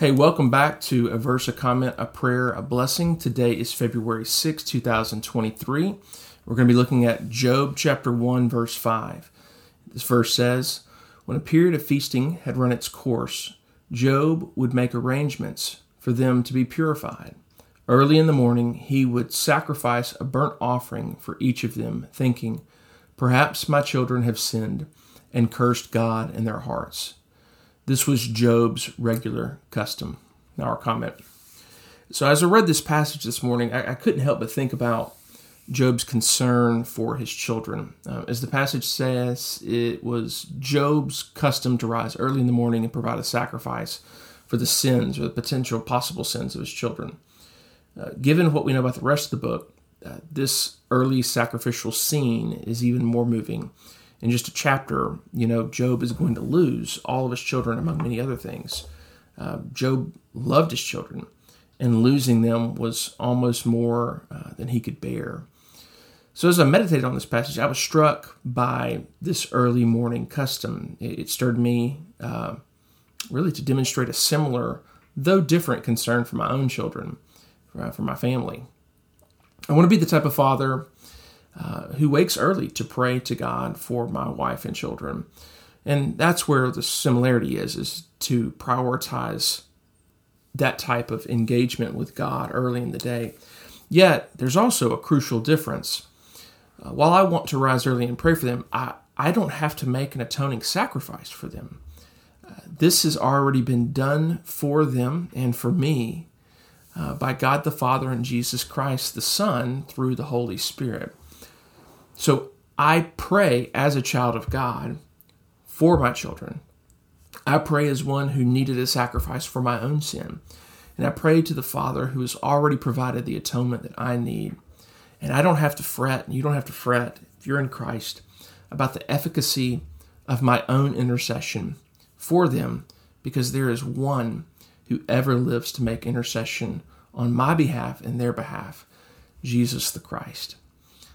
Hey, welcome back to A Verse, A Comment, A Prayer, A Blessing. Today is February 6, 2023. We're going to be looking at Job chapter 1, verse 5. This verse says, "When a period of feasting had run its course, Job would make arrangements for them to be purified. Early in the morning, he would sacrifice a burnt offering for each of them, thinking, 'Perhaps my children have sinned and cursed God in their hearts.'" This was Job's regular custom. Now our comment. So as I read this passage this morning, I couldn't help but think about Job's concern for his children. As the passage says, it was Job's custom to rise early in the morning and provide a sacrifice for the sins or the potential possible sins of his children. Given what we know about the rest of the book, this early sacrificial scene is even more moving. In just a chapter, Job is going to lose all of his children, among many other things. Job loved his children, and losing them was almost more than he could bear. So as I meditated on this passage, I was struck by this early morning custom. It stirred me really to demonstrate a similar, though different, concern for my own children, for my family. I want to be the type of father who wakes early to pray to God for my wife and children. And that's where the similarity is to prioritize that type of engagement with God early in the day. Yet, there's also a crucial difference. While I want to rise early and pray for them, I don't have to make an atoning sacrifice for them. This has already been done for them and for me by God the Father and Jesus Christ the Son through the Holy Spirit. So I pray as a child of God for my children. I pray as one who needed a sacrifice for my own sin. And I pray to the Father who has already provided the atonement that I need. And I don't have to fret, and you don't have to fret, if you're in Christ, about the efficacy of my own intercession for them, because there is one who ever lives to make intercession on my behalf and their behalf, Jesus the Christ.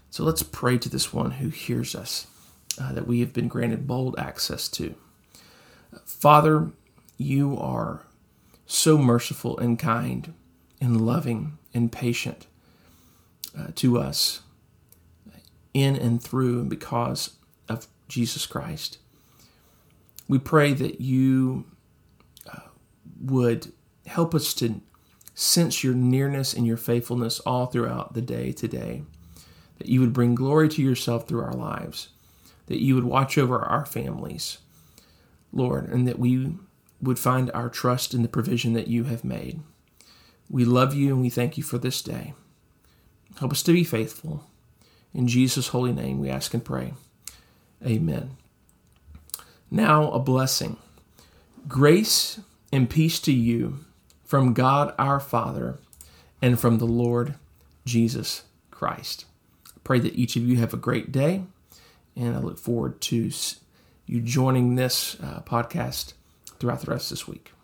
So let's pray to this one who hears us, that we have been granted bold access to. Father, you are so merciful and kind and loving and patient to us in and through and because of Jesus Christ. We pray that you would help us to sense your nearness and your faithfulness all throughout the day today. That you would bring glory to yourself through our lives, that you would watch over our families, Lord, and that we would find our trust in the provision that you have made. We love you and we thank you for this day. Help us to be faithful. In Jesus' holy name we ask and pray. Amen. Now a blessing. Grace and peace to you from God our Father and from the Lord Jesus Christ. Pray that each of you have a great day, and I look forward to you joining this podcast throughout the rest of this week.